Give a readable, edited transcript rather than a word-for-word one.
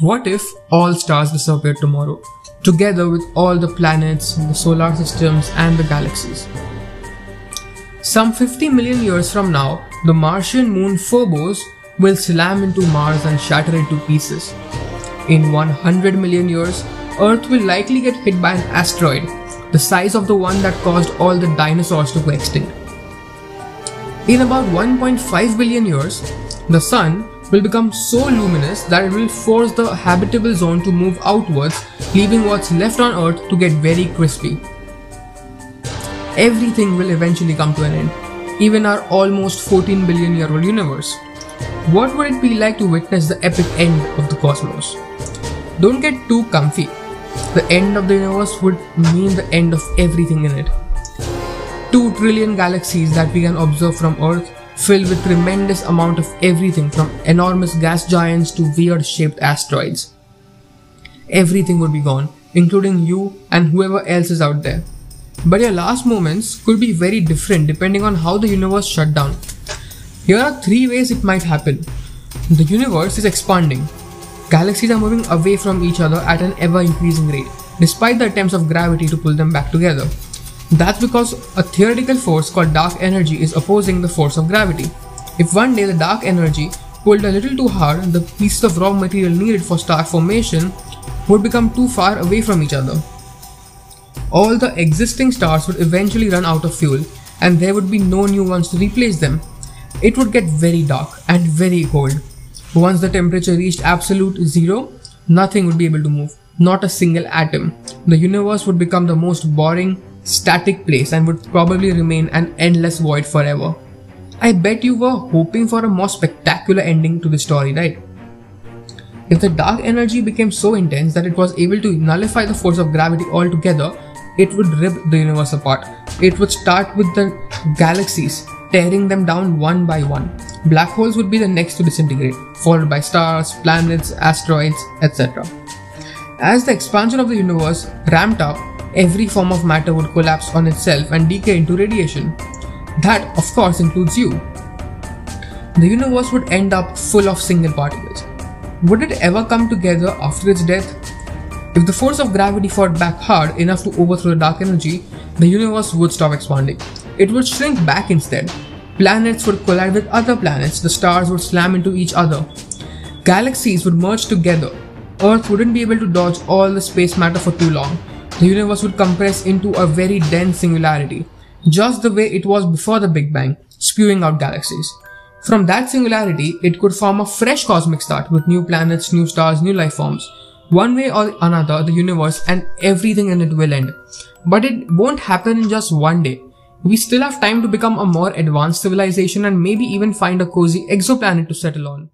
What if all stars disappeared tomorrow, together with all the planets, the solar systems and the galaxies? Some 50 million years from now, the Martian moon Phobos will slam into Mars and shatter it to pieces. In 100 million years, Earth will likely get hit by an asteroid, the size of the one that caused all the dinosaurs to go extinct. In about 1.5 billion years, the Sun will become so luminous that it will force the habitable zone to move outwards, leaving what's left on Earth to get very crispy. Everything will eventually come to an end, even our almost 14 billion year old universe. What would it be like to witness the epic end of the cosmos? Don't get too comfy. The end of the universe would mean the end of everything in it. 2 trillion galaxies that we can observe from Earth, filled with tremendous amount of everything from enormous gas giants to weird shaped asteroids. Everything would be gone, including you and whoever else is out there. But your last moments could be very different depending on how the universe shut down. Here are 3 ways it might happen. The universe is expanding. Galaxies are moving away from each other at an ever-increasing rate, despite the attempts of gravity to pull them back together. That's because a theoretical force called dark energy is opposing the force of gravity. If one day the dark energy pulled a little too hard, the pieces of raw material needed for star formation would become too far away from each other. All the existing stars would eventually run out of fuel, and there would be no new ones to replace them. It would get very dark and very cold. Once the temperature reached absolute zero, nothing would be able to move, not a single atom. The universe would become the most boring, static place and would probably remain an endless void forever. I bet you were hoping for a more spectacular ending to the story, right? If the dark energy became so intense that it was able to nullify the force of gravity altogether, it would rip the universe apart. It would start with the galaxies, tearing them down one by one. Black holes would be the next to disintegrate, followed by stars, planets, asteroids, etc. As the expansion of the universe ramped up, every form of matter would collapse on itself and decay into radiation. That, of course, includes you. The universe would end up full of single particles. Would it ever come together after its death? If the force of gravity fought back hard enough to overthrow the dark energy, the universe would stop expanding. It would shrink back instead. Planets would collide with other planets, the stars would slam into each other. Galaxies would merge together. Earth wouldn't be able to dodge all the space matter for too long. The universe would compress into a very dense singularity, just the way it was before the Big Bang, spewing out galaxies. From that singularity, it could form a fresh cosmic start with new planets, new stars, new life forms. One way or another, the universe and everything in it will end. But it won't happen in just one day. We still have time to become a more advanced civilization and maybe even find a cozy exoplanet to settle on.